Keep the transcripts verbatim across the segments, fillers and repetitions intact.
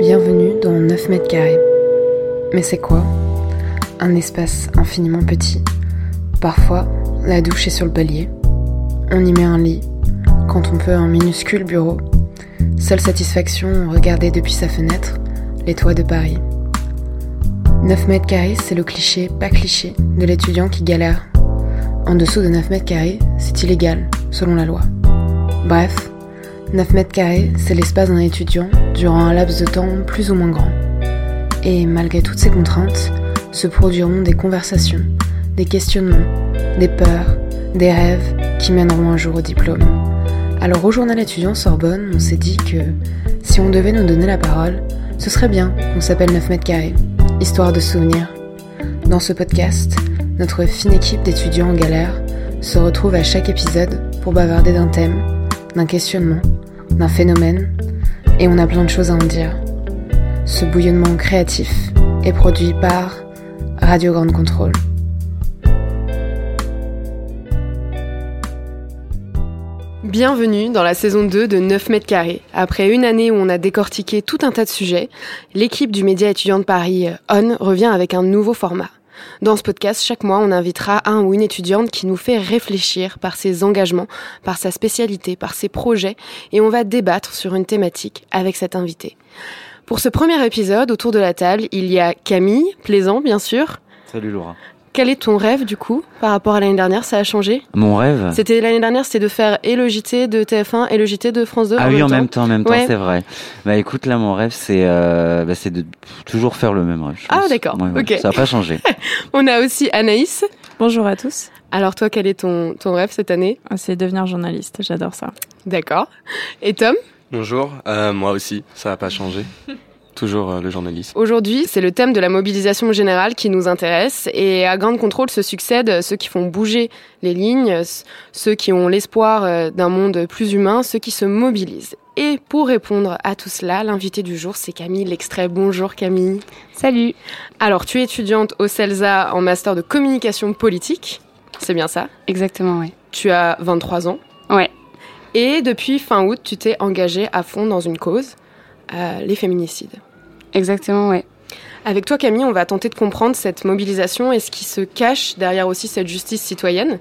Bienvenue dans neuf mètres carrés. Mais c'est quoi ? Un espace infiniment petit. Parfois, la douche est sur le palier. On y met un lit, quand on peut un minuscule bureau. Seule satisfaction, regarder depuis sa fenêtre les toits de Paris. neuf mètres carrés, c'est le cliché, pas cliché, de l'étudiant qui galère. En dessous de neuf mètres carrés, c'est illégal, selon la loi. Bref, neuf mètres carrés, c'est l'espace d'un étudiant durant un laps de temps plus ou moins grand. Et malgré toutes ces contraintes, se produiront des conversations, des questionnements, des peurs, des rêves qui mèneront un jour au diplôme. Alors au journal étudiant Sorbonne, on s'est dit que si on devait nous donner la parole, ce serait bien qu'on s'appelle neuf mètres carrés. Histoire de souvenirs. Dans ce podcast, notre fine équipe d'étudiants en galère se retrouve à chaque épisode pour bavarder d'un thème, d'un questionnement, d'un phénomène, et on a plein de choses à en dire. Ce bouillonnement créatif est produit par Radio Grande Contrôle. Bienvenue dans la saison deux de neuf mètres carrés. Après une année où on a décortiqué tout un tas de sujets, l'équipe du média étudiant de Paris, O N, revient avec un nouveau format. Dans ce podcast, chaque mois, on invitera un ou une étudiante qui nous fait réfléchir par ses engagements, par sa spécialité, par ses projets, et on va débattre sur une thématique avec cet invité. Pour ce premier épisode, autour de la table, il y a Camille, plaisant bien sûr. Salut Laura. Quel est ton rêve, du coup, par rapport à l'année dernière ? Ça a changé ? Mon rêve ? C'était l'année dernière, c'était de faire et le J T de T F un et le J T de France deux. Ah en oui, même en même temps, en même temps, ouais. C'est vrai. Bah écoute, là, mon rêve, c'est, euh, bah, c'est de toujours faire le même rêve. Ah pense. D'accord, ouais, ouais, ok. Ça n'a pas changé. On a aussi Anaïs. Bonjour à tous. Alors toi, quel est ton, ton rêve cette année ? C'est devenir journaliste, j'adore ça. D'accord. Et Tom ? Bonjour, euh, moi aussi, ça n'a pas changé. Toujours le journaliste. Aujourd'hui, c'est le thème de la mobilisation générale qui nous intéresse. Et à Grande Contrôle se succèdent ceux qui font bouger les lignes, ceux qui ont l'espoir d'un monde plus humain, ceux qui se mobilisent. Et pour répondre à tout cela, l'invité du jour, c'est Camille L'Extrait. Bonjour Camille. Salut. Alors, tu es étudiante au CELSA en master de communication politique. C'est bien ça ? Exactement, oui. Tu as vingt-trois ans. Ouais. Et depuis fin août, tu t'es engagée à fond dans une cause. Euh, les féminicides. Exactement, ouais. Avec toi, Camille, on va tenter de comprendre cette mobilisation et ce qui se cache derrière aussi cette justice citoyenne.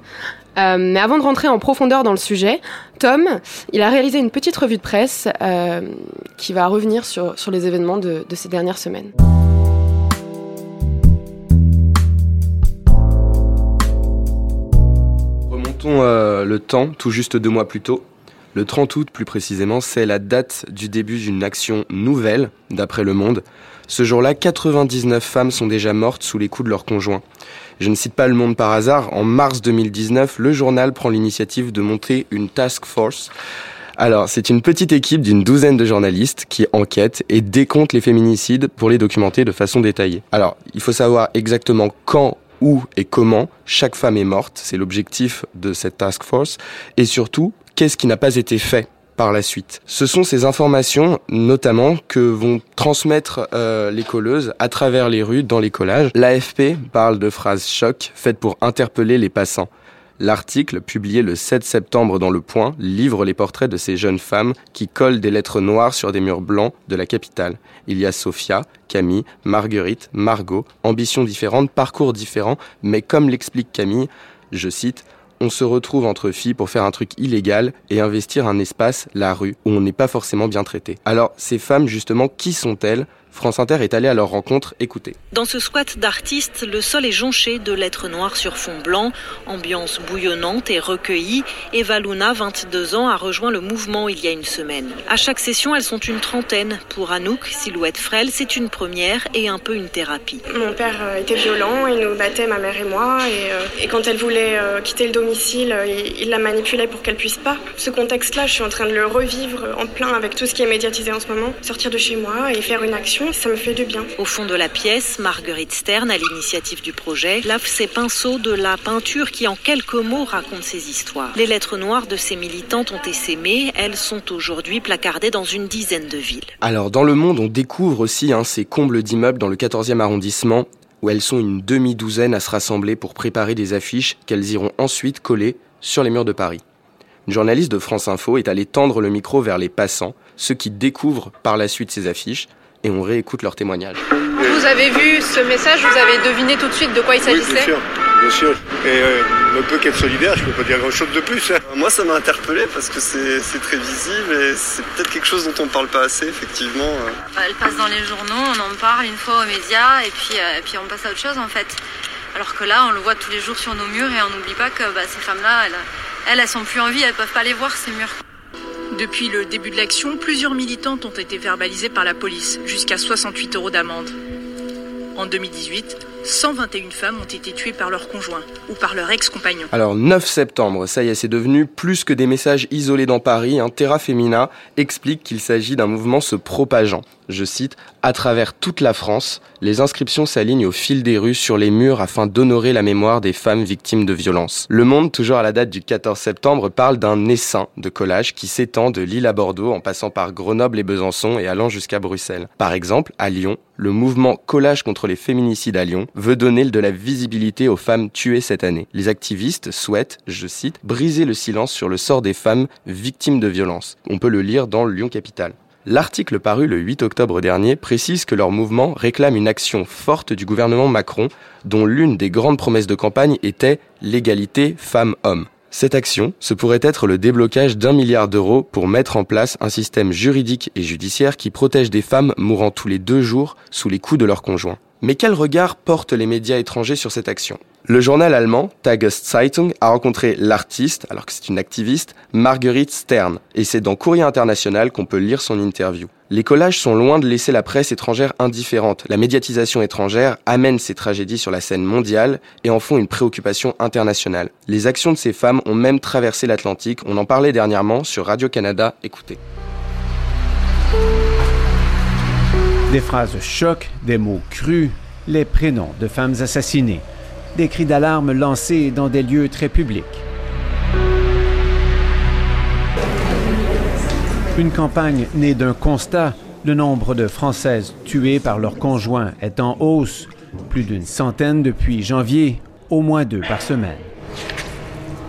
Euh, mais avant de rentrer en profondeur dans le sujet, Tom, il a réalisé une petite revue de presse euh, qui va revenir sur, sur les événements de, de ces dernières semaines. Remontons euh, le temps, tout juste deux mois plus tôt. Le trente août, plus précisément, c'est la date du début d'une action nouvelle, d'après Le Monde. Ce jour-là, quatre-vingt-dix-neuf femmes sont déjà mortes sous les coups de leur conjoint. Je ne cite pas Le Monde par hasard. En mars deux mille dix-neuf, le journal prend l'initiative de monter une task force. Alors, c'est une petite équipe d'une douzaine de journalistes qui enquêtent et décomptent les féminicides pour les documenter de façon détaillée. Alors, il faut savoir exactement quand, où et comment chaque femme est morte. C'est l'objectif de cette task force. Et surtout, qu'est-ce qui n'a pas été fait par la suite ? Ce sont ces informations, notamment, que vont transmettre euh, les colleuses à travers les rues, dans les collages. L'A F P parle de phrases choc faites pour interpeller les passants. L'article, publié le sept septembre dans Le Point, livre les portraits de ces jeunes femmes qui collent des lettres noires sur des murs blancs de la capitale. Il y a Sophia, Camille, Marguerite, Margot, ambitions différentes, parcours différents, mais comme l'explique Camille, je cite... On se retrouve entre filles pour faire un truc illégal et investir un espace, la rue, où on n'est pas forcément bien traité. Alors, ces femmes, justement, qui sont-elles ? France Inter est allée à leur rencontre, écoutez. Dans ce squat d'artistes, le sol est jonché de lettres noires sur fond blanc. Ambiance bouillonnante et recueillie. Eva Luna, vingt-deux ans, a rejoint le mouvement il y a une semaine. À chaque session, elles sont une trentaine. Pour Anouk, silhouette frêle, c'est une première et un peu une thérapie. Mon père était violent, il nous battait, ma mère et moi. Et, et quand elle voulait quitter le domicile, il, il la manipulait pour qu'elle puisse pas. Ce contexte-là, je suis en train de le revivre en plein avec tout ce qui est médiatisé en ce moment. Sortir de chez moi et faire une action, ça me fait du bien. Au fond de la pièce, Marguerite Stern, à l'initiative du projet, lave ses pinceaux de la peinture qui, en quelques mots, raconte ses histoires. Les lettres noires de ces militantes ont essaimé. Elles sont aujourd'hui placardées dans une dizaine de villes. Alors, dans Le Monde, on découvre aussi hein, ces combles d'immeubles dans le quatorzième arrondissement où elles sont une demi-douzaine à se rassembler pour préparer des affiches qu'elles iront ensuite coller sur les murs de Paris. Une journaliste de France Info est allée tendre le micro vers les passants, ceux qui découvrent par la suite ces affiches, et on réécoute leurs témoignages. Vous avez vu ce message, vous avez deviné tout de suite de quoi il s'agissait ? Oui, bien sûr, bien sûr. Et euh, le peu qu'être solidaire, je ne peux pas dire grand-chose de plus. Hein. Moi, ça m'a interpellé parce que c'est, c'est très visible et c'est peut-être quelque chose dont on ne parle pas assez, effectivement. Elle passe dans les journaux, on en parle une fois aux médias et puis, euh, et puis on passe à autre chose, en fait. Alors que là, on le voit tous les jours sur nos murs et on n'oublie pas que bah, ces femmes-là, elles... Elles, elles sont plus en vie, elles peuvent pas les voir, ces murs. Depuis le début de l'action, plusieurs militantes ont été verbalisées par la police, jusqu'à soixante-huit euros d'amende. En deux mille dix-huit, cent vingt et une femmes ont été tuées par leur conjoint ou par leur ex-compagnon. Alors, neuf septembre, ça y est, c'est devenu plus que des messages isolés dans Paris. Hein, Terra Femina explique qu'il s'agit d'un mouvement se propageant. Je cite, « À travers toute la France, les inscriptions s'alignent au fil des rues sur les murs afin d'honorer la mémoire des femmes victimes de violences. » Le Monde, toujours à la date du quatorze septembre, parle d'un essaim de collages qui s'étend de Lille à Bordeaux en passant par Grenoble et Besançon et allant jusqu'à Bruxelles. Par exemple, à Lyon, le mouvement « Collage contre les féminicides à Lyon » veut donner de la visibilité aux femmes tuées cette année. Les activistes souhaitent, je cite, « briser le silence sur le sort des femmes victimes de violences ». On peut le lire dans Lyon Capitale. L'article paru le huit octobre dernier précise que leur mouvement réclame une action forte du gouvernement Macron, dont l'une des grandes promesses de campagne était l'égalité femmes-hommes. Cette action, ce pourrait être le déblocage d'un milliard d'euros pour mettre en place un système juridique et judiciaire qui protège des femmes mourant tous les deux jours sous les coups de leurs conjoints. Mais quel regard portent les médias étrangers sur cette action ? Le journal allemand Tageszeitung a rencontré l'artiste, alors que c'est une activiste, Marguerite Stern. Et c'est dans Courrier international qu'on peut lire son interview. Les collages sont loin de laisser la presse étrangère indifférente. La médiatisation étrangère amène ces tragédies sur la scène mondiale et en font une préoccupation internationale. Les actions de ces femmes ont même traversé l'Atlantique. On en parlait dernièrement sur Radio-Canada. Écoutez. Des phrases choc, des mots crus, les prénoms de femmes assassinées, des cris d'alarme lancés dans des lieux très publics. Une campagne née d'un constat, le nombre de Françaises tuées par leurs conjoints est en hausse, plus d'une centaine depuis janvier, au moins deux par semaine.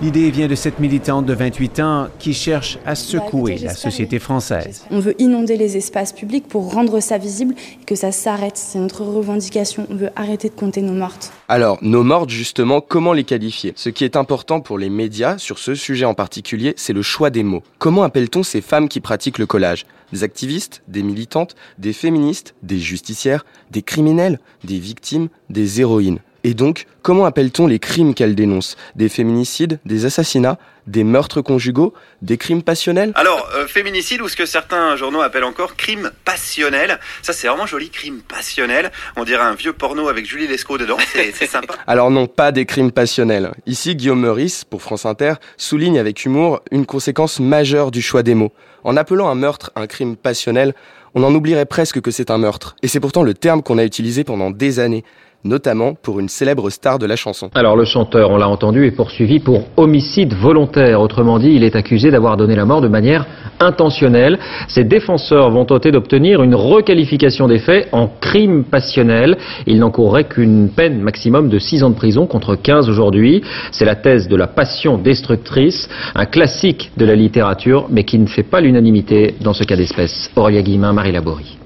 L'idée vient de cette militante de vingt-huit ans qui cherche à secouer la société française. On veut inonder les espaces publics pour rendre ça visible et que ça s'arrête. C'est notre revendication. On veut arrêter de compter nos mortes. Alors, nos mortes, justement, comment les qualifier ? Ce qui est important pour les médias, sur ce sujet en particulier, c'est le choix des mots. Comment appelle-t-on ces femmes qui pratiquent le collage ? Des activistes, des militantes, des féministes, des justicières, des criminels, des victimes, des héroïnes ? Et donc, comment appelle-t-on les crimes qu'elles dénoncent ? Des féminicides, des assassinats, des meurtres conjugaux, des crimes passionnels ? Alors, euh, féminicide ou ce que certains journaux appellent encore crime passionnel. Ça, c'est vraiment joli, crime passionnel. On dirait un vieux porno avec Julie Lescaut dedans, c'est, c'est sympa. Alors non, pas des crimes passionnels. Ici, Guillaume Meurice, pour France Inter, souligne avec humour une conséquence majeure du choix des mots. En appelant un meurtre un crime passionnel, on en oublierait presque que c'est un meurtre. Et c'est pourtant le terme qu'on a utilisé pendant des années, notamment pour une célèbre star de la chanson. Alors le chanteur, on l'a entendu, est poursuivi pour homicide volontaire. Autrement dit, il est accusé d'avoir donné la mort de manière intentionnelle. Ses défenseurs vont tenter d'obtenir une requalification des faits en crime passionnel. Il n'encourrait qu'une peine maximum de six ans de prison contre quinze aujourd'hui. C'est la thèse de la passion destructrice, un classique de la littérature, mais qui ne fait pas l'unanimité dans ce cas d'espèce. Aurélien Guillemin, Marie Laborie.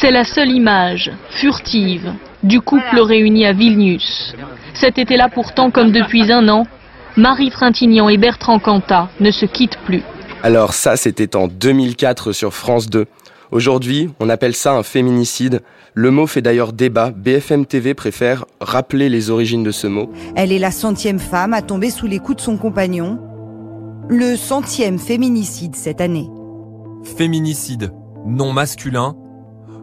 C'est la seule image, furtive, du couple réuni à Vilnius. Cet été-là pourtant, comme depuis un an, Marie Frintignan et Bertrand Cantat ne se quittent plus. Alors ça, c'était en deux mille quatre sur France deux. Aujourd'hui, on appelle ça un féminicide. Le mot fait d'ailleurs débat. B F M T V préfère rappeler les origines de ce mot. Elle est la centième femme à tomber sous les coups de son compagnon. Le centième féminicide cette année. Féminicide, nom masculin,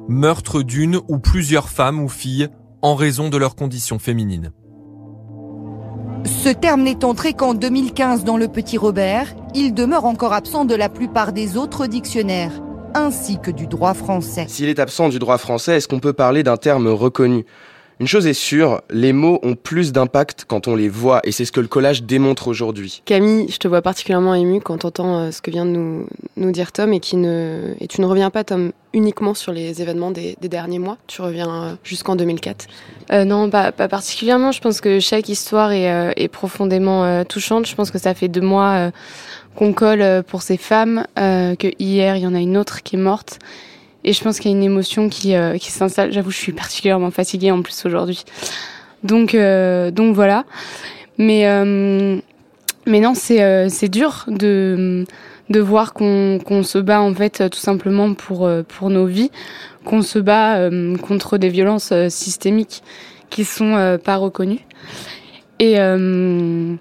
meurtre d'une ou plusieurs femmes ou filles en raison de leur condition féminine. Ce terme n'est entré qu'en deux mille quinze dans le Petit Robert. Il demeure encore absent de la plupart des autres dictionnaires, ainsi que du droit français. S'il est absent du droit français, est-ce qu'on peut parler d'un terme reconnu ? Une chose est sûre, les mots ont plus d'impact quand on les voit, et c'est ce que le collage démontre aujourd'hui. Camille, je te vois particulièrement émue quand t'entends ce que vient de nous, nous dire Tom, et, qui ne, et tu ne reviens pas, Tom, uniquement sur les événements des, des derniers mois, tu reviens jusqu'en deux mille quatre. Euh, non, pas, pas particulièrement, je pense que chaque histoire est, euh, est profondément euh, touchante, je pense que ça fait deux mois euh, qu'on colle pour ces femmes, euh, que hier il y en a une autre qui est morte. Et je pense qu'il y a une émotion qui, euh, qui s'installe. J'avoue, je suis particulièrement fatiguée en plus aujourd'hui. Donc, euh, donc voilà. Mais, euh, mais non, c'est, euh, c'est dur de, de voir qu'on, qu'on se bat en fait tout simplement pour, pour nos vies, qu'on se bat euh, contre des violences systémiques qui sont euh, pas reconnues. Et... Euh,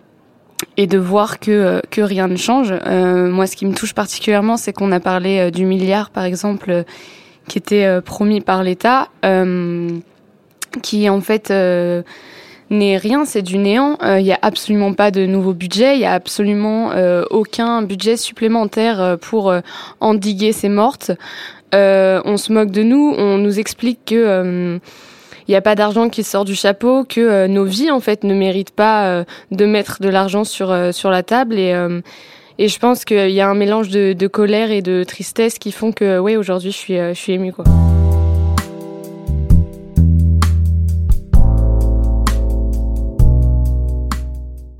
Et de voir que que rien ne change. Euh, moi, ce qui me touche particulièrement, c'est qu'on a parlé du milliard, par exemple, qui était promis par l'État, euh, qui en fait euh, n'est rien, c'est du néant. Il n'y a absolument pas de nouveau budget, il n'y a absolument euh, aucun budget supplémentaire pour euh, endiguer ces mortes. Euh, on se moque de nous, on nous explique que... Euh, Il n'y a pas d'argent qui sort du chapeau, que euh, nos vies en fait ne méritent pas euh, de mettre de l'argent sur euh, sur la table et euh, et je pense qu'il y a un mélange de, de colère et de tristesse qui font que ouais aujourd'hui je suis euh, je suis émue quoi.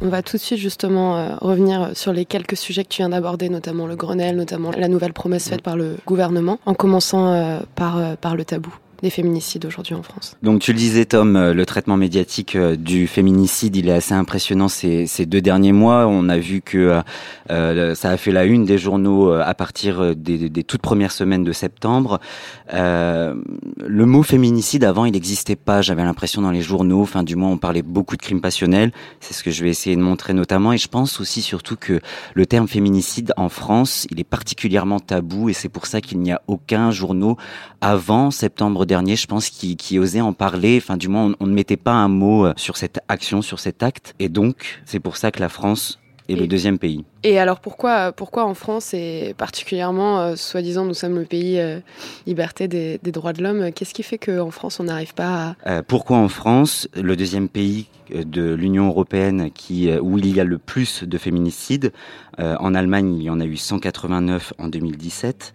On va tout de suite justement euh, revenir sur les quelques sujets que tu viens d'aborder, notamment le Grenelle, notamment la nouvelle promesse faite par le gouvernement, en commençant euh, par euh, par le tabou des féminicides aujourd'hui en France. Donc tu le disais Tom, le traitement médiatique du féminicide, il est assez impressionnant ces, ces deux derniers mois. On a vu que euh, ça a fait la une des journaux à partir des, des toutes premières semaines de septembre. Euh, le mot féminicide, avant, il n'existait pas. J'avais l'impression dans les journaux, enfin du moins on parlait beaucoup de crimes passionnels. C'est ce que je vais essayer de montrer notamment. Et je pense aussi surtout que le terme féminicide en France, il est particulièrement tabou et c'est pour ça qu'il n'y a aucun journaux avant septembre dernier, je pense, qui, qui osait en parler. Enfin, du moins, on, on ne mettait pas un mot sur cette action, sur cet acte. Et donc, c'est pour ça que la France est et, le deuxième pays. Et alors, pourquoi, pourquoi en France, et particulièrement, euh, soi-disant, nous sommes le pays euh, liberté des, des droits de l'homme. Qu'est-ce qui fait qu'en France, on n'arrive pas à... Euh, pourquoi en France, le deuxième pays de l'Union européenne qui, où il y a le plus de féminicides. Euh, en Allemagne, il y en a eu cent quatre-vingt-neuf en deux mille dix-sept.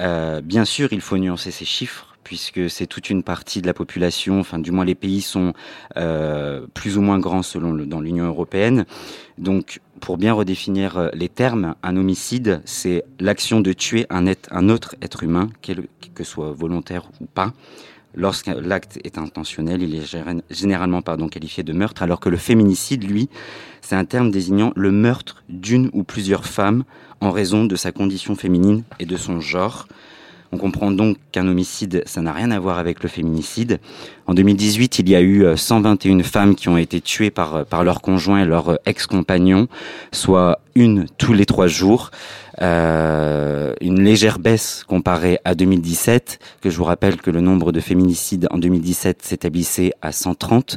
Euh, bien sûr, il faut nuancer ces chiffres, puisque c'est toute une partie de la population, enfin du moins les pays sont euh, plus ou moins grands selon le, dans l'Union européenne. Donc pour bien redéfinir les termes, un homicide, c'est l'action de tuer un, être, un autre être humain, quel, que soit volontaire ou pas. Lorsque l'acte est intentionnel, il est généralement pardon, qualifié de meurtre, alors que le féminicide, lui, c'est un terme désignant le meurtre d'une ou plusieurs femmes en raison de sa condition féminine et de son genre. On comprend donc qu'un homicide, ça n'a rien à voir avec le féminicide. En deux mille dix-huit, il y a eu cent vingt et une femmes qui ont été tuées par, par leur conjoint et leur ex-compagnon, soit une tous les trois jours. Euh, une légère baisse comparée à deux mille dix-sept, que je vous rappelle que le nombre de féminicides en deux mille dix-sept s'établissait à cent trente.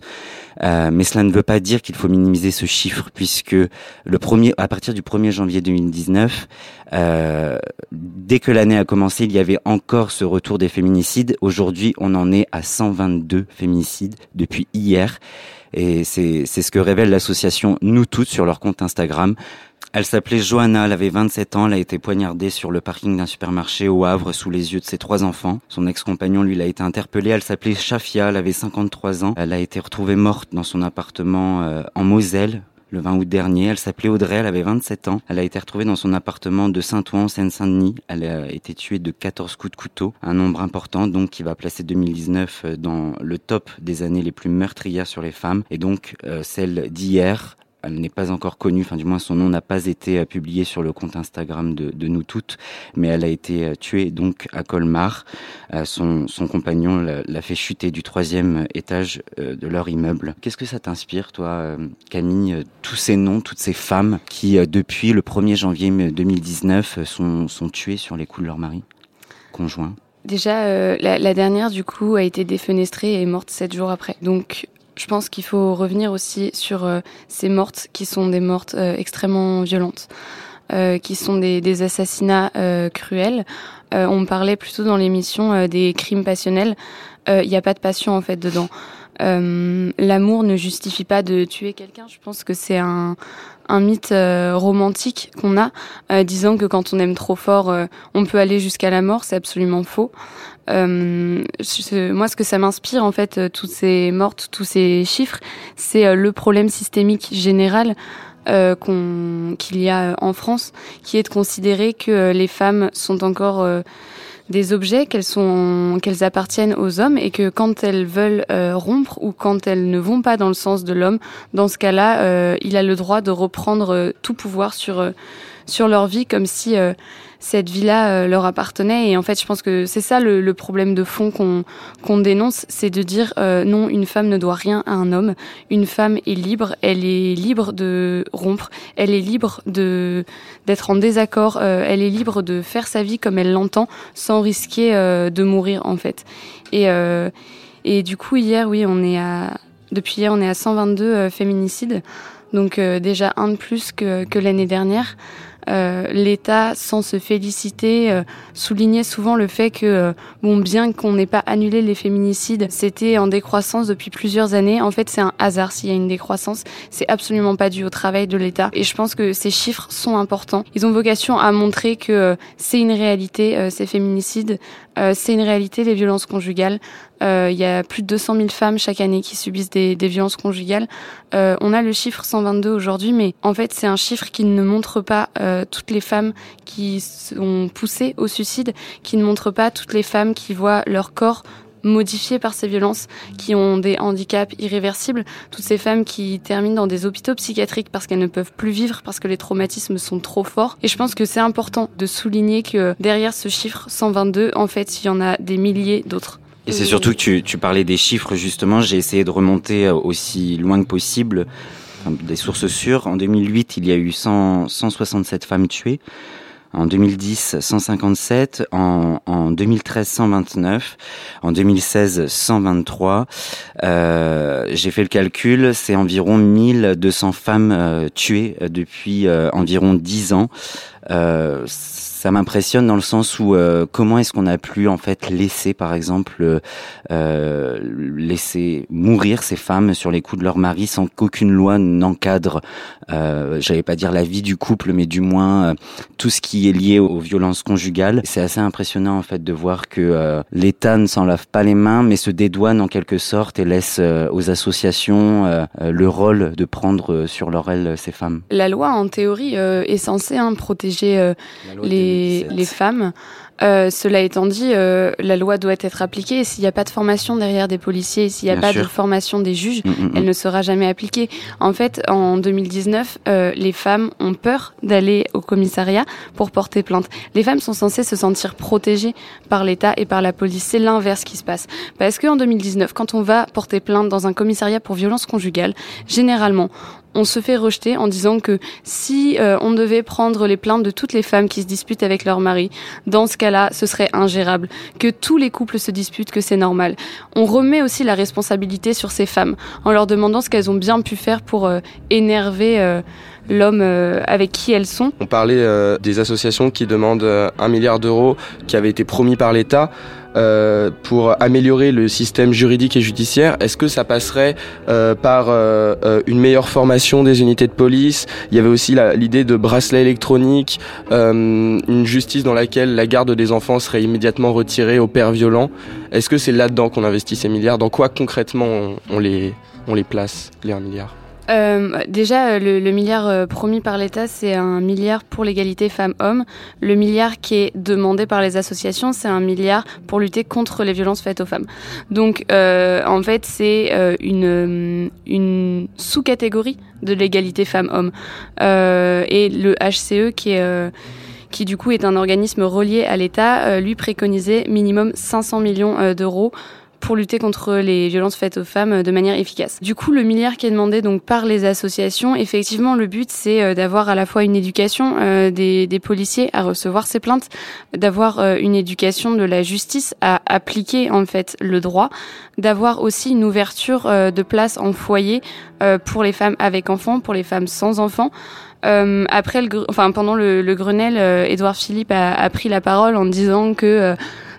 Euh, mais cela ne veut pas dire qu'il faut minimiser ce chiffre, puisque le premier, à partir du premier janvier deux mille dix-neuf, euh, dès que l'année a commencé, il y avait encore ce retour des féminicides. Aujourd'hui, on en est à cent vingt-deux féminicides depuis hier. Et c'est, c'est ce que révèle l'association Nous Toutes sur leur compte Instagram. Elle s'appelait Johanna, elle avait vingt-sept ans, elle a été poignardée sur le parking d'un supermarché au Havre sous les yeux de ses trois enfants. Son ex-compagnon, lui, l'a été interpellé. Elle s'appelait Shafia, elle avait cinquante-trois ans. Elle a été retrouvée morte dans son appartement euh, en Moselle le vingt août dernier. Elle s'appelait Audrey, elle avait vingt-sept ans. Elle a été retrouvée dans son appartement de Saint-Ouen, Seine-Saint-Denis. Elle a été tuée de quatorze coups de couteau, un nombre important donc qui va placer deux mille dix-neuf dans le top des années les plus meurtrières sur les femmes. Et donc euh, celle d'hier elle n'est pas encore connue, enfin du moins son nom n'a pas été publié sur le compte Instagram de, de Nous Toutes, mais elle a été tuée donc à Colmar. Euh, son, son compagnon l'a, l'a fait chuter du troisième étage euh, de leur immeuble. Qu'est-ce que ça t'inspire, toi, Camille, tous ces noms, toutes ces femmes qui, depuis le premier janvier deux mille dix-neuf, sont, sont tuées sur les coups de leur mari, conjoint? Déjà, euh, la, la dernière, du coup, a été défenestrée et est morte sept jours après. Donc, je pense qu'il faut revenir aussi sur euh, ces mortes qui sont des mortes euh, extrêmement violentes, euh, qui sont des, des assassinats euh, cruels. Euh, on parlait plutôt dans l'émission euh, des crimes passionnels. Euh, il n'y a pas de passion, en fait, dedans. Euh, l'amour ne justifie pas de tuer quelqu'un. Je pense que c'est un, un mythe euh, romantique qu'on a, euh, disant que quand on aime trop fort, euh, on peut aller jusqu'à la mort. C'est absolument faux. Euh, je, moi, ce que ça m'inspire, en fait, euh, toutes ces mortes, tous ces chiffres, c'est euh, le problème systémique général euh, qu'on, qu'il y a en France, qui est de considérer que euh, les femmes sont encore... Euh, des objets, qu'elles sont, qu'elles appartiennent aux hommes, et que quand elles veulent euh, rompre, ou quand elles ne vont pas dans le sens de l'homme, dans ce cas-là, euh, il a le droit de reprendre euh, tout pouvoir sur euh, sur leur vie, comme si euh, cette vie-là euh, leur appartenait. Et en fait, je pense que c'est ça le, le problème de fond qu'on qu'on dénonce, c'est de dire euh, non, une femme ne doit rien à un homme. Une femme est libre, elle est libre de rompre, elle est libre de d'être en désaccord, euh, elle est libre de faire sa vie comme elle l'entend, sans risquer euh, de mourir, en fait. Et euh, et du coup, hier, oui, on est à depuis hier, on est à cent vingt-deux euh, féminicides. Donc euh, déjà un de plus que que l'année dernière. Euh, L'État, sans se féliciter, euh, soulignait souvent le fait que, euh, bon, bien qu'on n'ait pas annulé les féminicides, c'était en décroissance depuis plusieurs années. En fait, c'est un hasard s'il y a une décroissance. C'est absolument pas dû au travail de l'État. Et je pense que ces chiffres sont importants. Ils ont vocation à montrer que euh, c'est une réalité, euh, ces féminicides. Euh, c'est une réalité, les violences conjugales. Euh, il y a plus de deux cent mille femmes chaque année qui subissent des, des violences conjugales. Euh, on a le chiffre cent vingt-deux aujourd'hui, mais en fait, c'est un chiffre qui ne montre pas euh, toutes les femmes qui sont poussées au suicide, qui ne montre pas toutes les femmes qui voient leur corps modifiées par ces violences, qui ont des handicaps irréversibles, toutes ces femmes qui terminent dans des hôpitaux psychiatriques parce qu'elles ne peuvent plus vivre, parce que les traumatismes sont trop forts. Et je pense que c'est important de souligner que derrière ce chiffre cent vingt-deux, en fait, il y en a des milliers d'autres. Et c'est surtout que tu, tu parlais des chiffres, justement, j'ai essayé de remonter aussi loin que possible, des sources sûres. En deux mille huit, il y a eu cent, cent soixante-sept femmes tuées. En deux mille dix, cent cinquante-sept, en, en deux mille treize, cent vingt-neuf, en deux mille seize, cent vingt-trois. Euh, j'ai fait le calcul, c'est environ mille deux cents femmes euh, tuées depuis euh, environ dix ans. Euh, ça m'impressionne dans le sens où euh, comment est-ce qu'on a pu en fait laisser, par exemple, euh, laisser mourir ces femmes sur les coups de leur mari sans qu'aucune loi n'encadre, euh, j'allais pas dire la vie du couple, mais du moins euh, tout ce qui est lié aux violences conjugales. C'est assez impressionnant en fait de voir que euh, l'État ne s'en lave pas les mains, mais se dédouane en quelque sorte et laisse euh, aux associations euh, le rôle de prendre euh, sur leur aile ces femmes. La loi, en théorie, euh, est censée hein, protéger Euh, les, les femmes. Euh, cela étant dit, euh, la loi doit être appliquée. Et s'il n'y a pas de formation derrière des policiers, s'il n'y a Bien pas sûr. de formation des juges, mmh, mmh. elle ne sera jamais appliquée. En fait, en deux mille dix-neuf, euh, les femmes ont peur d'aller au commissariat pour porter plainte. Les femmes sont censées se sentir protégées par l'État et par la police. C'est l'inverse qui se passe. Parce qu'en deux mille dix-neuf, quand on va porter plainte dans un commissariat pour violence conjugale, généralement, on se fait rejeter en disant que si euh, on devait prendre les plaintes de toutes les femmes qui se disputent avec leur mari, dans ce cas-là, ce serait ingérable, que tous les couples se disputent, que c'est normal. On remet aussi la responsabilité sur ces femmes en leur demandant ce qu'elles ont bien pu faire pour euh, énerver euh, l'homme euh, avec qui elles sont. On parlait euh, des associations qui demandent euh, un milliard d'euros qui avait été promis par l'État. Euh, pour améliorer le système juridique et judiciaire, est-ce que ça passerait euh, par euh, une meilleure formation des unités de police? Il y avait aussi la, l'idée de bracelet électronique, euh, une justice dans laquelle la garde des enfants serait immédiatement retirée aux pères violents. Est-ce que c'est là-dedans qu'on investit ces milliards? Dans quoi concrètement on, on les on les place, les un milliard? Euh, déjà, le, le milliard euh, promis par l'État, c'est un milliard pour l'égalité femmes-hommes. Le milliard qui est demandé par les associations, c'est un milliard pour lutter contre les violences faites aux femmes. Donc, euh, en fait, c'est euh, une, une sous-catégorie de l'égalité femmes-hommes. Euh, et le H C E, qui est... Euh, qui du coup est un organisme relié à l'État, euh, lui préconisait minimum cinq cents millions euh, d'euros pour lutter contre les violences faites aux femmes euh, de manière efficace. Du coup, le milliard qui est demandé donc par les associations, effectivement, le but c'est euh, d'avoir à la fois une éducation euh, des, des policiers à recevoir ces plaintes, d'avoir euh, une éducation de la justice à appliquer en fait le droit, d'avoir aussi une ouverture euh, de place en foyer euh, pour les femmes avec enfants, pour les femmes sans enfants. Euh, après, le, enfin pendant le, le Grenelle, euh, Édouard Philippe a, a pris la parole en disant que euh,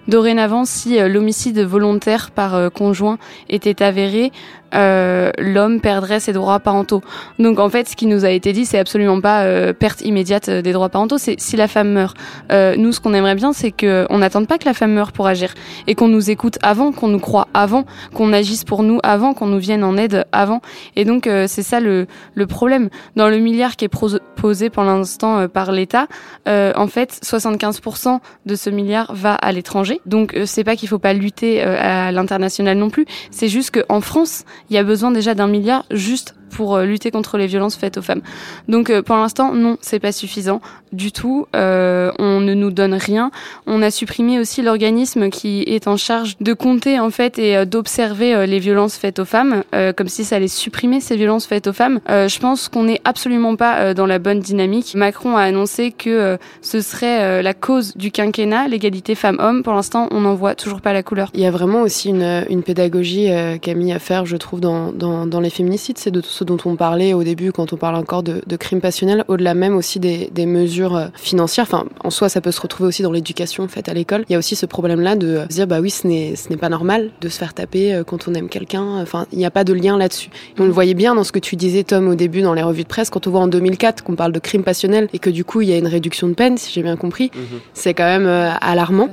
dorénavant, si euh, l'homicide volontaire par euh, conjoint était avéré, euh, l'homme perdrait ses droits parentaux. Donc en fait, ce qui nous a été dit, c'est absolument pas euh, perte immédiate des droits parentaux. C'est si la femme meurt. Euh, nous, ce qu'on aimerait bien, c'est que on n'attende pas que la femme meure pour agir et qu'on nous écoute avant, qu'on nous croie avant, qu'on agisse pour nous avant, qu'on nous vienne en aide avant. Et donc euh, c'est ça le, le problème dans le milliard qui est proposé posé pour l'instant euh, par l'État. Euh, en fait, soixante-quinze pour cent de ce milliard va à l'étranger. Donc, euh, c'est pas qu'il faut pas lutter euh, à l'international non plus. C'est juste qu'en France, il y a besoin déjà d'un milliard juste pour euh, lutter contre les violences faites aux femmes. Donc, euh, pour l'instant, non, c'est pas suffisant du tout. Euh, on ne nous donne rien. On a supprimé aussi l'organisme qui est en charge de compter en fait et euh, d'observer euh, les violences faites aux femmes, euh, comme si ça allait supprimer ces violences faites aux femmes. Euh, je pense qu'on n'est absolument pas euh, dans la bonne dynamique. Macron a annoncé que euh, ce serait euh, la cause du quinquennat, l'égalité femmes-hommes. Pour l'instant, on n'en voit toujours pas la couleur. Il y a vraiment aussi une, une pédagogie, euh, Camille, à faire, je trouve, dans, dans, dans les féminicides. C'est de tout ce dont on parlait au début, quand on parle encore de, de crimes passionnels, au-delà même aussi des, des mesures financières. Enfin, en soi, ça peut se retrouver aussi dans l'éducation, en fait, à l'école. Il y a aussi ce problème-là de se dire, bah oui, ce n'est, ce n'est pas normal de se faire taper quand on aime quelqu'un. Enfin, il n'y a pas de lien là-dessus. Et on le voyait bien dans ce que tu disais, Tom, au début, dans les revues de presse, quand on voit en deux mille quatre qu'on parle de crimes passionnels et que du coup il y a une réduction de peine, si j'ai bien compris, mmh. c'est quand même euh, alarmant.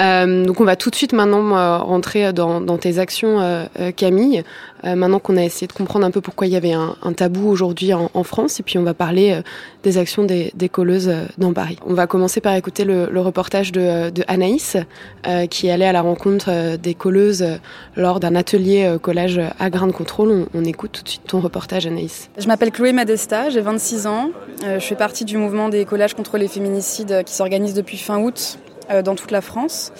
Euh, donc on va tout de suite maintenant euh, rentrer dans, dans tes actions, euh, euh, Camille. Euh, maintenant qu'on a essayé de comprendre un peu pourquoi il y avait un, un tabou aujourd'hui en, en France, et puis on va parler euh, des actions des, des colleuses euh, dans Paris. On va commencer par écouter le, le reportage de, de Anaïs, euh, qui allait à la rencontre euh, des colleuses euh, lors d'un atelier euh, collage à Grande Contrôle. On, on écoute tout de suite ton reportage, Anaïs. Je m'appelle Chloé Madesta, j'ai vingt-six ans. Euh, je fais partie du mouvement des collages contre les féminicides euh, qui s'organise depuis fin août euh, dans toute la France.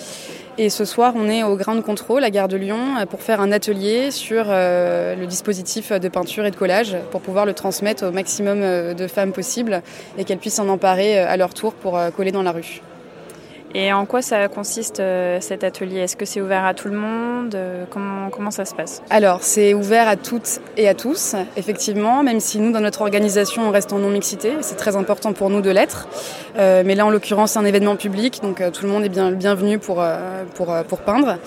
Et ce soir, on est au Grande Contrôle, à Gare de Lyon, pour faire un atelier sur euh, le dispositif de peinture et de collage, pour pouvoir le transmettre au maximum de femmes possibles et qu'elles puissent en emparer à leur tour pour euh, coller dans la rue. Et en quoi ça consiste euh, cet atelier ? Est-ce que c'est ouvert à tout le monde ? Comment, comment ça se passe ? Alors, c'est ouvert à toutes et à tous, effectivement, même si nous, dans notre organisation, on reste en non-mixité. C'est très important pour nous de l'être. Euh, mais là, en l'occurrence, c'est un événement public, donc euh, tout le monde est bien, bienvenu pour, euh, pour, euh, pour peindre.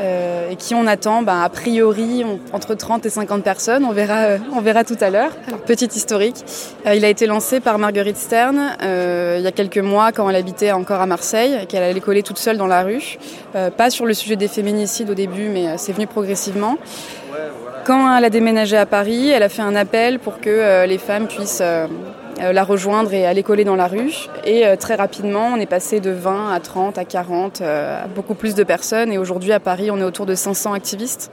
Euh, et qui on attend, bah, a priori, on, entre trente et cinquante personnes, on verra, euh, on verra tout à l'heure. Alors, petit historique, euh, il a été lancé par Marguerite Stern euh, il y a quelques mois, quand elle habitait encore à Marseille, qu'elle allait coller toute seule dans la rue. Euh, pas sur le sujet des féminicides au début, mais euh, c'est venu progressivement. Quand elle a déménagé à Paris, elle a fait un appel pour que euh, les femmes puissent euh, la rejoindre et aller coller dans la rue. Et euh, très rapidement, on est passé de vingt à trente à quarante, euh, beaucoup plus de personnes. Et aujourd'hui, à Paris, on est autour de cinq cents activistes.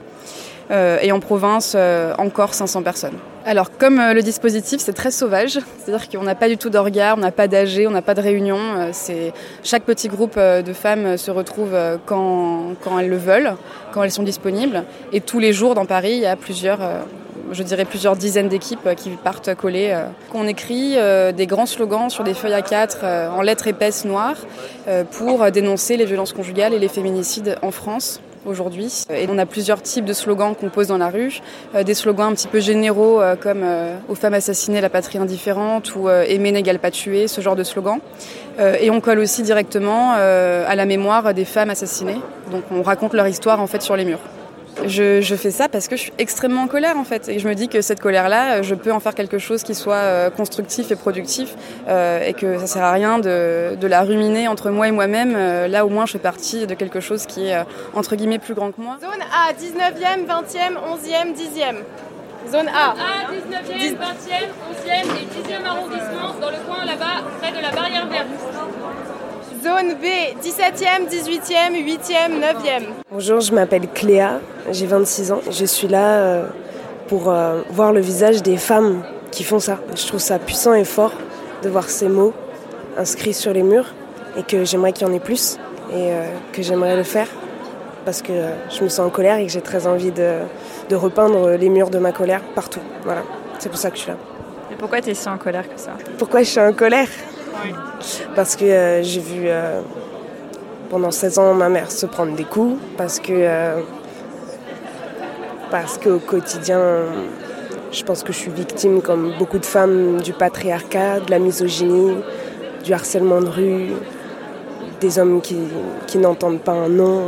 Euh, et en province, euh, encore cinq cents personnes. Alors, comme euh, le dispositif, c'est très sauvage. C'est-à-dire qu'on n'a pas du tout d'orga, on n'a pas d'A G, on n'a pas de réunion. Euh, c'est... Chaque petit groupe euh, de femmes se retrouve euh, quand, quand elles le veulent, quand elles sont disponibles. Et tous les jours, dans Paris, il y a plusieurs... Euh... je dirais plusieurs dizaines d'équipes qui partent coller. On écrit des grands slogans sur des feuilles A quatre en lettres épaisses noires pour dénoncer les violences conjugales et les féminicides en France aujourd'hui. Et on a plusieurs types de slogans qu'on pose dans la rue, des slogans un petit peu généraux comme « aux femmes assassinées, la patrie indifférente » ou « aimer n'égale pas tuer », ce genre de slogans. Et on colle aussi directement à la mémoire des femmes assassinées. Donc on raconte leur histoire en fait sur les murs. Je, je fais ça parce que je suis extrêmement en colère en fait, et je me dis que cette colère-là, je peux en faire quelque chose qui soit euh, constructif et productif, euh, et que ça sert à rien de, de la ruminer entre moi et moi-même. Euh, là au moins je fais partie de quelque chose qui est euh, entre guillemets plus grand que moi. Zone A, dix-neuvième, vingtième, onzième, dixième. Zone A. A, dix-neuvième, vingtième, onzième et dixième arrondissement, dans le coin là-bas, près de la barrière verte. Zone B, dix-septième, dix-huitième, huitième, neuvième. Bonjour, je m'appelle Cléa, j'ai vingt-six ans. Je suis là pour voir le visage des femmes qui font ça. Je trouve ça puissant et fort de voir ces mots inscrits sur les murs et que j'aimerais qu'il y en ait plus et que j'aimerais le faire. Parce que je me sens en colère et que j'ai très envie de, de repeindre les murs de ma colère partout. Voilà, c'est pour ça que je suis là. Et pourquoi tu es si en colère que ça ? Pourquoi je suis en colère ? Oui. Parce que euh, j'ai vu euh, pendant seize ans ma mère se prendre des coups, parce que euh, parce qu'au quotidien, je pense que je suis victime, comme beaucoup de femmes, du patriarcat, de la misogynie, du harcèlement de rue, des hommes qui, qui n'entendent pas un nom.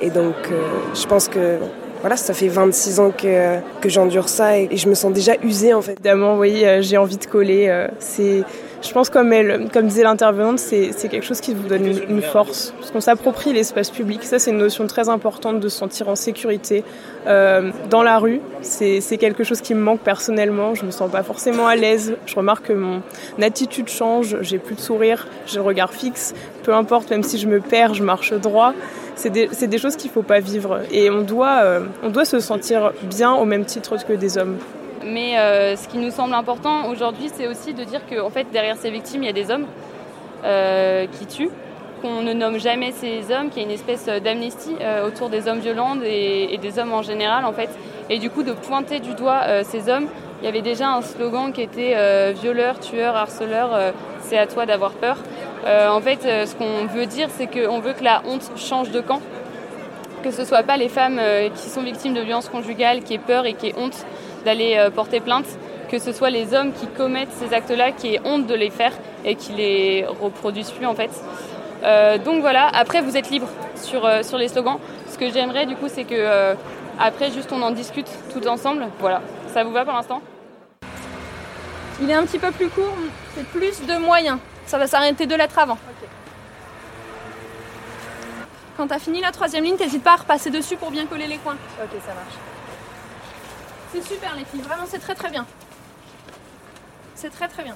Et donc, euh, je pense que voilà, ça fait vingt-six ans que, que j'endure ça et, et je me sens déjà usée, en fait. Évidemment, oui, euh, j'ai envie de coller. Euh, c'est, je pense, comme, elle, comme disait l'intervenante, c'est, c'est quelque chose qui vous donne une, une force. Parce qu'on s'approprie l'espace public. Ça, c'est une notion très importante de se sentir en sécurité. Euh, dans la rue, c'est, c'est quelque chose qui me manque personnellement. Je me sens pas forcément à l'aise. Je remarque que mon attitude change. J'ai plus de sourire, j'ai le regard fixe. Peu importe, même si je me perds, je marche droit. C'est des, c'est des choses qu'il ne faut pas vivre. Et on doit, euh, on doit se sentir bien au même titre que des hommes. Mais euh, ce qui nous semble important aujourd'hui, c'est aussi de dire que en fait, derrière ces victimes, il y a des hommes euh, qui tuent, qu'on ne nomme jamais ces hommes, qu'il y a une espèce d'amnistie euh, autour des hommes violents et, et des hommes en général, en fait. Et du coup, de pointer du doigt euh, ces hommes, il y avait déjà un slogan qui était euh, « violeur, tueur, harceleur, euh, c'est à toi d'avoir peur ». Euh, en fait, euh, ce qu'on veut dire, c'est qu'on veut que la honte change de camp, que ce ne soit pas les femmes euh, qui sont victimes de violences conjugales, qui aient peur et qui aient honte d'aller euh, porter plainte, que ce soit les hommes qui commettent ces actes-là, qui aient honte de les faire et qui les reproduisent plus, en fait. Euh, donc voilà, après, vous êtes libre sur, euh, sur les slogans. Ce que j'aimerais, du coup, c'est que euh, après, juste, on en discute tout ensemble. Voilà, ça vous va pour l'instant ? Il est un petit peu plus court, c'est plus de moyens. Ça va s'arrêter deux lettres avant. Okay. Quand t'as fini la troisième ligne, t'hésites pas à repasser dessus pour bien coller les coins. Ok, ça marche. C'est super les filles, vraiment c'est très très bien. C'est très très bien.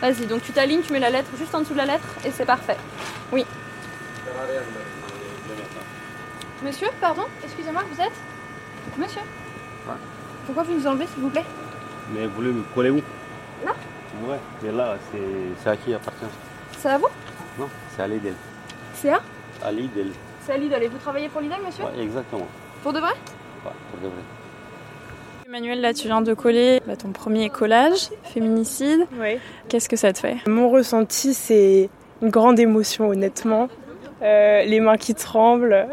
Vas-y, donc tu t'alignes, tu mets la lettre juste en dessous de la lettre et c'est parfait. Oui. Monsieur, pardon, excusez-moi, vous êtes ? Monsieur ? Ouais. Pourquoi vous nous enlevez s'il vous plaît ? Mais vous voulez me coller où ? Là ? Ouais, mais là, c'est, c'est à qui appartient ? C'est à vous ? Non, c'est à Lidl. C'est à ? À Lidl. C'est à Lidl. Et vous travaillez pour Lidl, monsieur ? Ouais, exactement. Pour de vrai ? Ouais, pour de vrai. Emmanuel, là, tu viens de coller bah, ton premier collage, féminicide. Oui. Qu'est-ce que ça te fait ? Mon ressenti, c'est une grande émotion, honnêtement. Euh, les mains qui tremblent,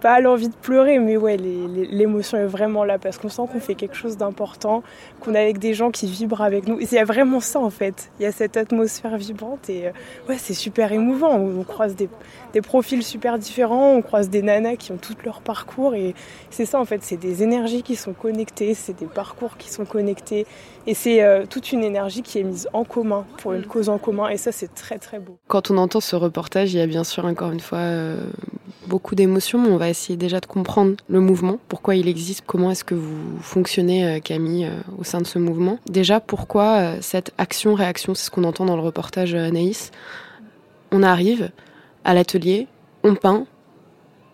pas l'envie de pleurer, mais ouais, les, les, l'émotion est vraiment là parce qu'on sent qu'on fait quelque chose d'important, qu'on est avec des gens qui vibrent avec nous. Il y a vraiment ça en fait, il y a cette atmosphère vibrante et ouais, c'est super émouvant. On croise des, des profils super différents, on croise des nanas qui ont tout leur parcours et c'est ça en fait, c'est des énergies qui sont connectées, c'est des parcours qui sont connectés et c'est euh, toute une énergie qui est mise en commun pour une cause en commun et ça c'est très très beau. Quand on entend ce reportage, il y a bien sûr encore une fois euh, beaucoup d'émotions, mais on va essayer déjà de comprendre le mouvement, pourquoi il existe, comment est-ce que vous fonctionnez, Camille, au sein de ce mouvement. Déjà, pourquoi cette action-réaction, c'est ce qu'on entend dans le reportage Anaïs. On arrive à l'atelier, on peint,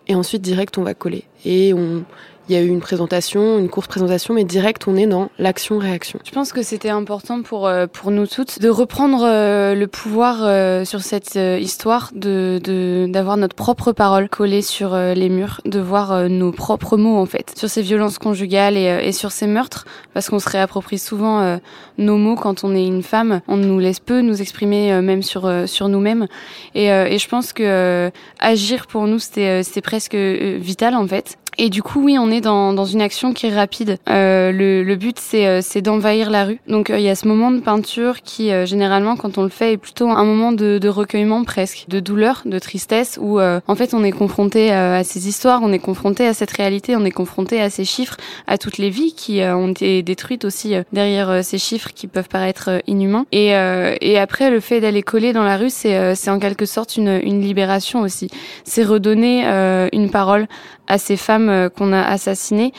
et ensuite, direct, on va coller. Et on... il y a eu une présentation, une courte présentation, mais direct, on est dans l'action-réaction. Je pense que c'était important pour, pour nous toutes de reprendre le pouvoir sur cette histoire, de, de, d'avoir notre propre parole collée sur les murs, de voir nos propres mots, en fait, sur ces violences conjugales et, et sur ces meurtres, parce qu'on se réapproprie souvent nos mots quand on est une femme. On nous laisse peu nous exprimer, même sur, sur nous-mêmes. Et, et je pense que agir pour nous, c'était, c'était presque vital, en fait. Et du coup, oui, on est dans, dans une action qui est rapide. Euh, le, le but, c'est, euh, c'est d'envahir la rue. Donc, il euh, y a ce moment de peinture qui, euh, généralement, quand on le fait, est plutôt un moment de, de recueillement presque, de douleur, de tristesse, où, euh, en fait, on est confronté euh, à ces histoires, on est confronté à cette réalité, on est confronté à ces chiffres, à toutes les vies qui euh, ont été détruites aussi euh, derrière euh, ces chiffres qui peuvent paraître euh, inhumains. Et, euh, et après, le fait d'aller coller dans la rue, c'est, euh, c'est en quelque sorte une, une libération aussi. C'est redonner euh, une parole à ces femmes qu'on a assassinées,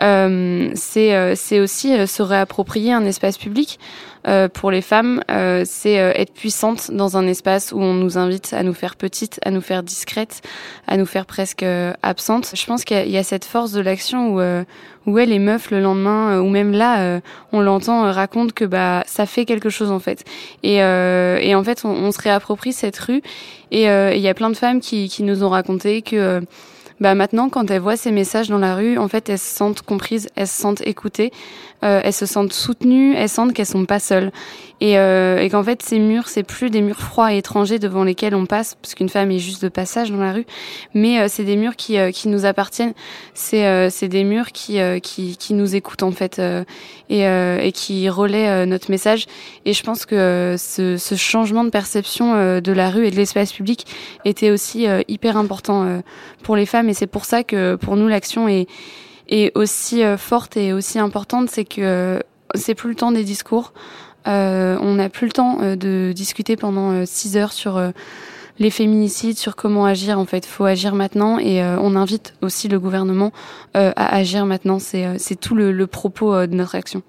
euh, c'est, c'est aussi se réapproprier un espace public. Euh, pour les femmes, euh, c'est euh, être puissante dans un espace où on nous invite à nous faire petite, à nous faire discrète, à nous faire presque euh, absente. Je pense qu'il y a, il y a cette force de l'action où, euh, où elle, les meufs, le lendemain, euh, ou même là, euh, on l'entend, euh, raconte que bah ça fait quelque chose en fait. Et, euh, et en fait, on, on se réapproprie cette rue. Et euh, il y a plein de femmes qui, qui nous ont raconté que... Euh, Bah maintenant, quand elles voient ces messages dans la rue, en fait, elles se sentent comprises, elles se sentent écoutées, euh, elles se sentent soutenues, elles sentent qu'elles sont pas seules. Et, euh, et qu'en fait, ces murs, c'est plus des murs froids et étrangers devant lesquels on passe, parce qu'une femme est juste de passage dans la rue, mais euh, c'est des murs qui, euh, qui nous appartiennent, c'est, euh, c'est des murs qui, euh, qui, qui nous écoutent, en fait, euh, et, euh, et qui relaient euh, notre message. Et je pense que euh, ce, ce changement de perception euh, de la rue et de l'espace public était aussi euh, hyper important euh, pour les femmes. Et c'est pour ça que pour nous l'action est, est aussi forte et aussi importante, c'est que c'est plus le temps des discours, euh, on n'a plus le temps de discuter pendant six heures sur les féminicides, sur comment agir en fait, faut agir maintenant et euh, on invite aussi le gouvernement euh, à agir maintenant, c'est, c'est tout le, le propos euh, de notre action.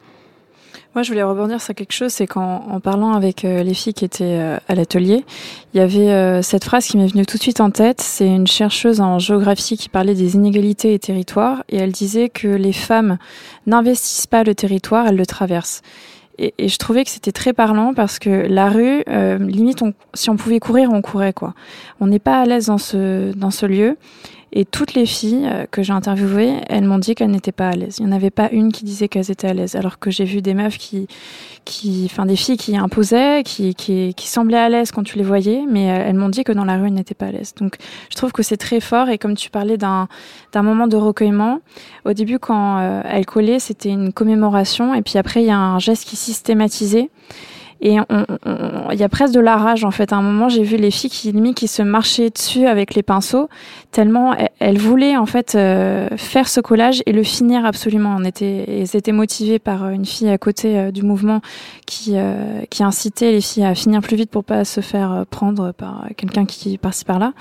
Moi, je voulais rebondir sur quelque chose, c'est qu'en en parlant avec euh, les filles qui étaient euh, à l'atelier, il y avait euh, cette phrase qui m'est venue tout de suite en tête. C'est une chercheuse en géographie qui parlait des inégalités et territoires, et elle disait que les femmes n'investissent pas le territoire, elles le traversent. Et, et je trouvais que c'était très parlant parce que la rue, euh, limite, on, si on pouvait courir, on courait, quoi. On n'est pas à l'aise dans ce dans ce lieu. Et toutes les filles que j'ai interviewées, elles m'ont dit qu'elles n'étaient pas à l'aise. Il n'y en avait pas une qui disait qu'elles étaient à l'aise. Alors que j'ai vu des meufs qui, qui, enfin des filles qui imposaient, qui, qui, qui semblaient à l'aise quand tu les voyais, mais elles m'ont dit que dans la rue, elles n'étaient pas à l'aise. Donc, je trouve que c'est très fort. Et comme tu parlais d'un, d'un moment de recueillement, au début, quand euh, elle collait, c'était une commémoration. Et puis après, il y a un geste qui systématisait. Et il y a presque de la rage, en fait. À un moment, j'ai vu les filles qui, limite, qui se marchaient dessus avec les pinceaux, tellement elles, elles voulaient, en fait, euh, faire ce collage et le finir absolument. On était, elles étaient motivées par une fille à côté euh, du mouvement qui, euh, qui incitait les filles à finir plus vite pour pas se faire prendre par quelqu'un qui par-ci par-là.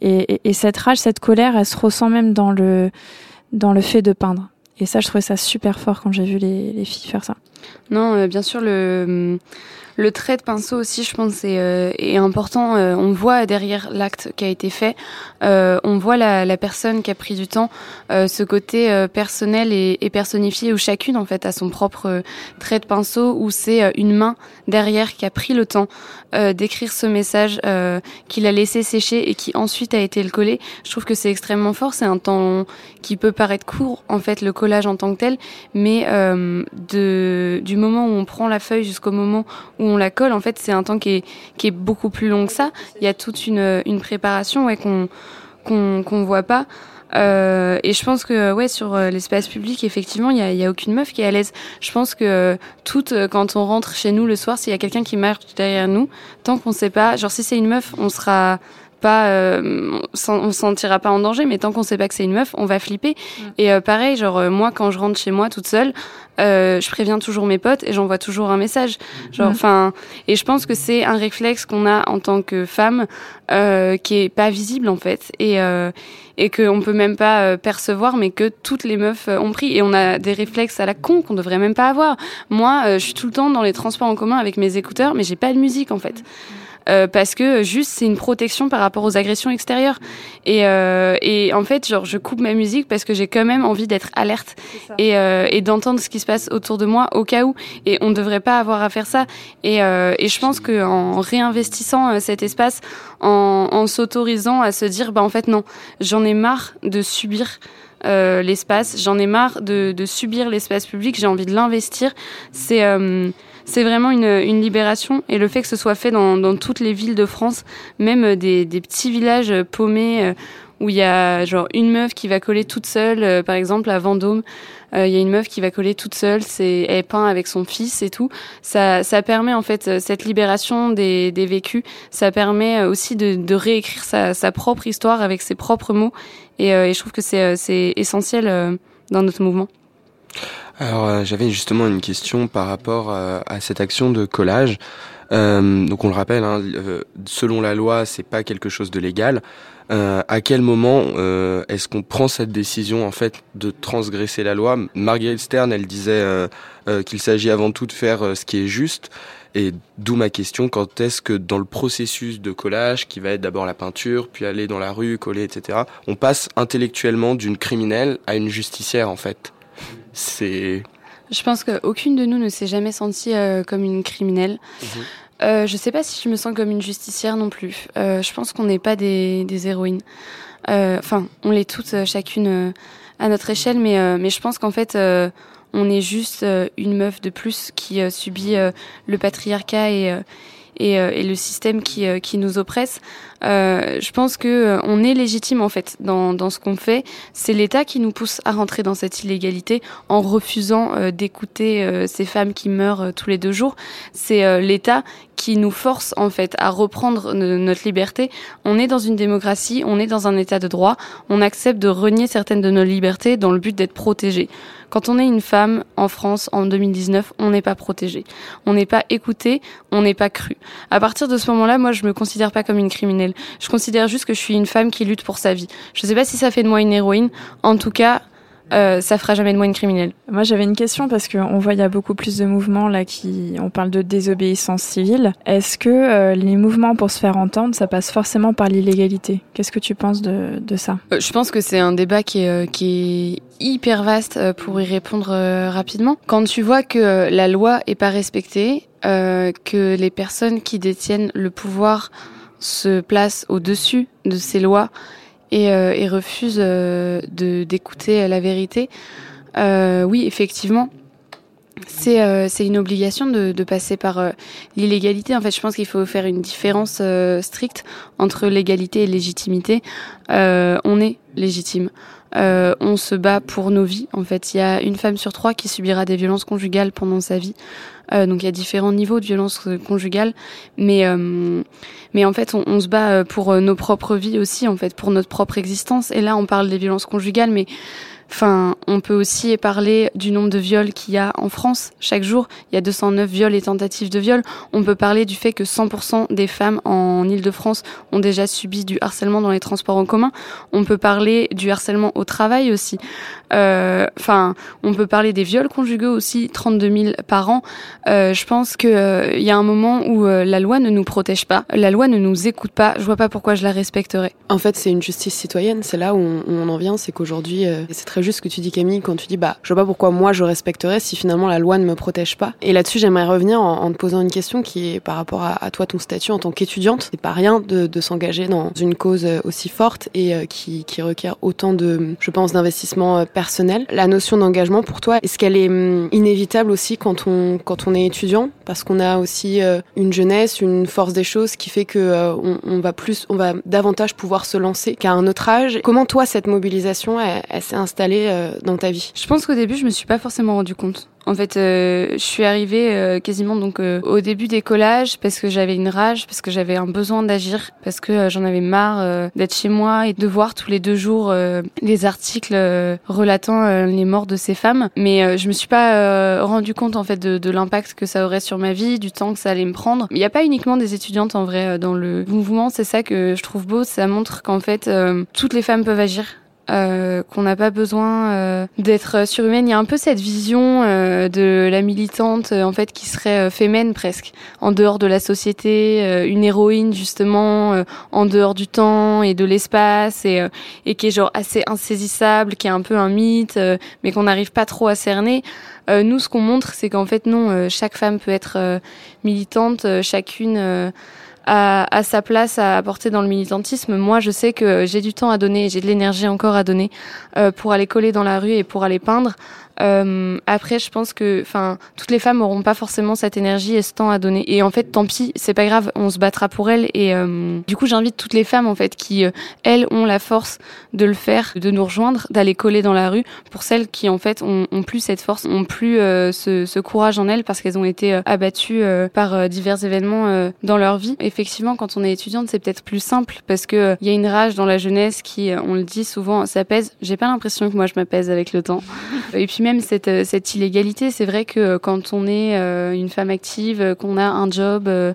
Et, et, et cette rage, cette colère, elle se ressent même dans le, dans le fait de peindre. Et ça, je trouvais ça super fort quand j'ai vu les, les filles faire ça. Non, euh, bien sûr, le, le trait de pinceau aussi, je pense, est, euh, est important. Euh, on voit derrière l'acte qui a été fait, euh, on voit la, la personne qui a pris du temps, euh, ce côté euh, personnel et, et personnifié où chacune, en fait, a son propre euh, trait de pinceau, où c'est euh, une main derrière qui a pris le temps euh, d'écrire ce message, euh, qu'il a laissé sécher et qui ensuite a été le coller. Je trouve que c'est extrêmement fort. C'est un temps qui peut paraître court, en fait, le collage en tant que tel, mais euh, de... du moment où on prend la feuille jusqu'au moment où on la colle, en fait, c'est un temps qui est, qui est beaucoup plus long que ça. Il y a toute une, une préparation ouais, qu'on qu'on qu'on voit pas. Euh, et je pense que ouais, sur l'espace public, effectivement, il y a, y a aucune meuf qui est à l'aise. Je pense que euh, toutes, quand on rentre chez nous le soir, s'il y a quelqu'un qui marche derrière nous, tant qu'on sait pas, genre si c'est une meuf, on sera... pas euh, on se sentira pas en danger, mais tant qu'on sait pas que c'est une meuf, on va flipper. Mmh. Et euh, pareil, genre euh, moi quand je rentre chez moi toute seule, euh, je préviens toujours mes potes et j'envoie toujours un message. Genre enfin, mmh. Et je pense que c'est un réflexe qu'on a en tant que femme euh, qui est pas visible en fait et euh, et que on peut même pas euh, percevoir, mais que toutes les meufs euh, ont pris, et on a des réflexes à la con qu'on devrait même pas avoir. Moi, euh, je suis tout le temps dans les transports en commun avec mes écouteurs, mais j'ai pas de musique en fait. Mmh. Euh, parce que juste c'est une protection par rapport aux agressions extérieures et euh, et en fait genre je coupe ma musique parce que j'ai quand même envie d'être alerte et euh, et d'entendre ce qui se passe autour de moi au cas où, et on ne devrait pas avoir à faire ça et euh, et je pense que en réinvestissant euh, cet espace, en en s'autorisant à se dire bah en fait non, j'en ai marre de subir euh, l'espace, j'en ai marre de de subir l'espace public, j'ai envie de l'investir, c'est euh, c'est vraiment une, une libération, et le fait que ce soit fait dans, dans toutes les villes de France, même des, des petits villages paumés euh, où il y a genre une meuf qui va coller toute seule, euh, par exemple à Vendôme, il euh, y a une meuf qui va coller toute seule, c'est, elle peint avec son fils et tout. Ça, ça permet en fait cette libération des, des vécus, ça permet aussi de, de réécrire sa, sa propre histoire avec ses propres mots, et, euh, et je trouve que c'est, c'est essentiel euh, dans notre mouvement. Alors euh, j'avais justement une question par rapport euh, à cette action de collage. Euh, donc on le rappelle, hein, euh, selon la loi, c'est pas quelque chose de légal. Euh, à quel moment euh, est-ce qu'on prend cette décision en fait de transgresser la loi ? Marguerite Stern, elle disait euh, euh, qu'il s'agit avant tout de faire euh, ce qui est juste. Et d'où ma question, quand est-ce que dans le processus de collage, qui va être d'abord la peinture, puis aller dans la rue, coller, et cetera, on passe intellectuellement d'une criminelle à une justicière, en fait ? C'est... Je pense qu'aucune de nous ne s'est jamais sentie euh, comme une criminelle. Mmh. Euh, je sais pas si je me sens comme une justicière non plus. Euh, je pense qu'on n'est pas des, des héroïnes. Enfin, euh, on l'est toutes, chacune euh, à notre échelle, mais, euh, mais je pense qu'en fait... Euh, on est juste euh, une meuf de plus qui euh, subit euh, le patriarcat et, euh, et, euh, et le système qui, euh, qui nous oppresse. Euh, je pense que euh, on est légitime en fait dans, dans ce qu'on fait. C'est l'État qui nous pousse à rentrer dans cette illégalité en refusant euh, d'écouter euh, ces femmes qui meurent euh, tous les deux jours. C'est euh, l'État qui nous force en fait à reprendre n- notre liberté. On est dans une démocratie, on est dans un État de droit. On accepte de renier certaines de nos libertés dans le but d'être protégé. Quand on est une femme en France en deux mille dix-neuf, on n'est pas protégé, on n'est pas écouté, on n'est pas cru. À partir de ce moment-là, moi, je me considère pas comme une criminelle. Je considère juste que je suis une femme qui lutte pour sa vie. Je ne sais pas si ça fait de moi une héroïne. En tout cas, euh, ça ne fera jamais de moi une criminelle. Moi, j'avais une question parce qu'on voit qu'il y a beaucoup plus de mouvements là qui, on parle de désobéissance civile. Est-ce que euh, les mouvements pour se faire entendre, ça passe forcément par l'illégalité ? Qu'est-ce que tu penses de, de ça ? euh, Je pense que c'est un débat qui est, euh, qui est hyper vaste euh, pour y répondre euh, rapidement. Quand tu vois que euh, la loi n'est pas respectée, euh, que les personnes qui détiennent le pouvoir se place au-dessus de ces lois et, euh, et refuse euh, de, d'écouter la vérité. Euh, oui, effectivement, c'est, euh, c'est une obligation de, de passer par euh, l'illégalité. En fait, je pense qu'il faut faire une différence euh, stricte entre légalité et légitimité. Euh, on est légitime. Euh, on se bat pour nos vies. En fait, il y a une femme sur trois qui subira des violences conjugales pendant sa vie. Euh, donc il y a différents niveaux de violences conjugales, mais euh, mais en fait on, on se bat pour nos propres vies aussi, en fait pour notre propre existence. Et là on parle des violences conjugales, mais enfin on peut aussi parler du nombre de viols qu'il y a en France chaque jour. Il y a deux cent neuf viols et tentatives de viol. On peut parler du fait que cent pour cent des femmes en Île-de-France ont déjà subi du harcèlement dans les transports en commun. On peut parler du harcèlement au travail aussi. Euh, enfin, on peut parler des viols conjugaux aussi, trente-deux mille par an. Euh, je pense que euh, y a un moment où euh, la loi ne nous protège pas, la loi ne nous écoute pas, je vois pas pourquoi je la respecterais. En fait, c'est une justice citoyenne, c'est là où on, où on en vient, c'est qu'aujourd'hui, euh, c'est très juste ce que tu dis Camille, quand tu dis bah, je vois pas pourquoi moi je respecterais si finalement la loi ne me protège pas. Et là-dessus, j'aimerais revenir en, en te posant une question qui est par rapport à, à toi, ton statut en tant qu'étudiante. C'est pas rien de, de s'engager dans une cause aussi forte et euh, qui, qui requiert autant de, je pense, d'investissement personnel. La notion d'engagement pour toi, est-ce qu'elle est hum, inévitable aussi quand on, quand on on est étudiant, parce qu'on a aussi euh, une jeunesse, une force des choses qui fait que euh, on, on va plus, on va davantage pouvoir se lancer qu'à un autre âge. Comment toi cette mobilisation, elle, elle s'est installée euh, dans ta vie ? Je pense qu'au début, je me suis pas forcément rendu compte. En fait, euh, je suis arrivée euh, quasiment donc euh, au début des collages parce que j'avais une rage, parce que j'avais un besoin d'agir, parce que euh, j'en avais marre euh, d'être chez moi et de voir tous les deux jours euh, les articles euh, relatant euh, les morts de ces femmes. Mais euh, je me suis pas euh, rendu compte en fait de, de l'impact que ça aurait sur ma vie, du temps que ça allait me prendre. Il n'y a pas uniquement des étudiantes en vrai dans le mouvement, c'est ça que je trouve beau, ça montre qu'en fait euh, toutes les femmes peuvent agir. Euh, qu'on n'a pas besoin euh, d'être surhumaine. Il y a un peu cette vision euh, de la militante euh, en fait qui serait euh, féminine presque, en dehors de la société, euh, une héroïne justement, euh, en dehors du temps et de l'espace et, euh, et qui est genre assez insaisissable, qui est un peu un mythe, euh, mais qu'on n'arrive pas trop à cerner. Euh, nous, ce qu'on montre, c'est qu'en fait non, euh, chaque femme peut être euh, militante, euh, chacune... Euh, À, à sa place à apporter dans le militantisme. Moi, je sais que j'ai du temps à donner, j'ai de l'énergie encore à donner euh, pour aller coller dans la rue et pour aller peindre. Euh, après, je pense que, enfin, toutes les femmes n'auront pas forcément cette énergie et ce temps à donner. Et en fait, tant pis, c'est pas grave, on se battra pour elles. Et euh, du coup, j'invite toutes les femmes, en fait, qui euh, elles ont la force de le faire, de nous rejoindre, d'aller coller dans la rue. Pour celles qui, en fait, ont, ont plus cette force, ont plus euh, ce, ce courage en elles parce qu'elles ont été euh, abattues euh, par euh, divers événements euh, dans leur vie. Effectivement, quand on est étudiante, c'est peut-être plus simple parce que euh, y a une rage dans la jeunesse qui, euh, on le dit souvent, ça pèse. J'ai pas l'impression que moi je m'apaise avec le temps. Et puis même cette, cette illégalité, c'est vrai que quand on est euh, une femme active, qu'on a un job, euh,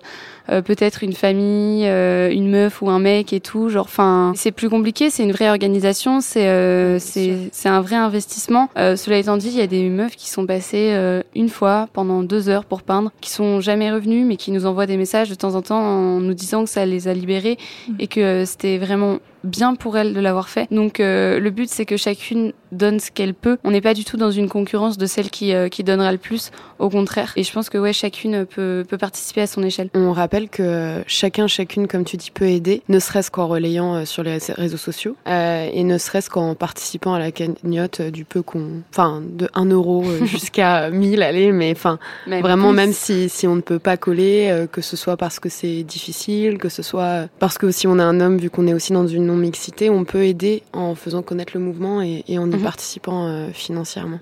euh, peut-être une famille, euh, une meuf ou un mec et tout, genre, enfin, c'est plus compliqué, c'est une vraie organisation, c'est, euh, c'est, c'est un vrai investissement. Euh, cela étant dit, il y a des meufs qui sont passées euh, une fois pendant deux heures pour peindre, qui sont jamais revenues, mais qui nous envoient des messages de temps en temps en nous disant que ça les a libérées et que euh, c'était vraiment bien pour elle de l'avoir fait. Donc euh, le but, c'est que chacune donne ce qu'elle peut. On n'est pas du tout dans une concurrence de celle qui, euh, qui donnera le plus, au contraire. Et je pense que ouais, chacune peut, peut participer à son échelle. On rappelle que chacun, chacune, comme tu dis, peut aider, ne serait-ce qu'en relayant euh, sur les réseaux sociaux euh, et ne serait-ce qu'en participant à la cagnotte euh, du peu qu'on... Enfin, de un euro euh, jusqu'à mille, allez, mais enfin, vraiment, plus. Même si, si on ne peut pas coller, euh, que ce soit parce que c'est difficile, que ce soit parce que si on a un homme, vu qu'on est aussi dans une mixité, on peut aider en faisant connaître le mouvement et, et en y mmh. participant euh, financièrement.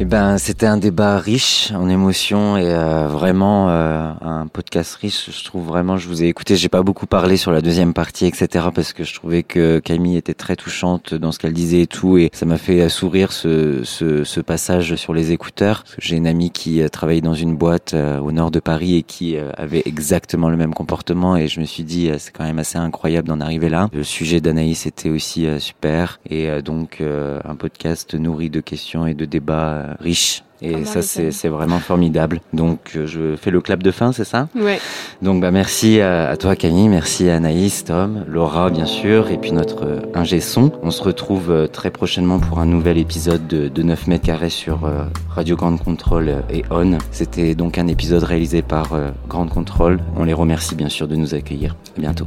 Eh ben, c'était un débat riche en émotions et euh, vraiment euh, un podcast riche. Je trouve vraiment, je vous ai écouté, j'ai pas beaucoup parlé sur la deuxième partie, et cetera, parce que je trouvais que Camille était très touchante dans ce qu'elle disait et tout, et ça m'a fait sourire ce ce, ce passage sur les écouteurs. J'ai une amie qui travaillait dans une boîte euh, au nord de Paris et qui euh, avait exactement le même comportement, et je me suis dit euh, c'est quand même assez incroyable d'en arriver là. Le sujet d'Anaïs était aussi euh, super, et euh, donc euh, un podcast nourri de questions et de débats. Euh, riche et ah, ça c'est, c'est vraiment formidable, donc euh, je fais le clap de fin, c'est ça ? Ouais. Donc bah, merci à, à toi Camille, merci à Anaïs, Tom, Laura bien sûr, et puis notre euh, ingé son. On se retrouve euh, très prochainement pour un nouvel épisode de, de neuf mètres carrés sur euh, Radio Grande Contrôle et On. C'était donc un épisode réalisé par euh, Grande Contrôle. On les remercie bien sûr de nous accueillir. À bientôt.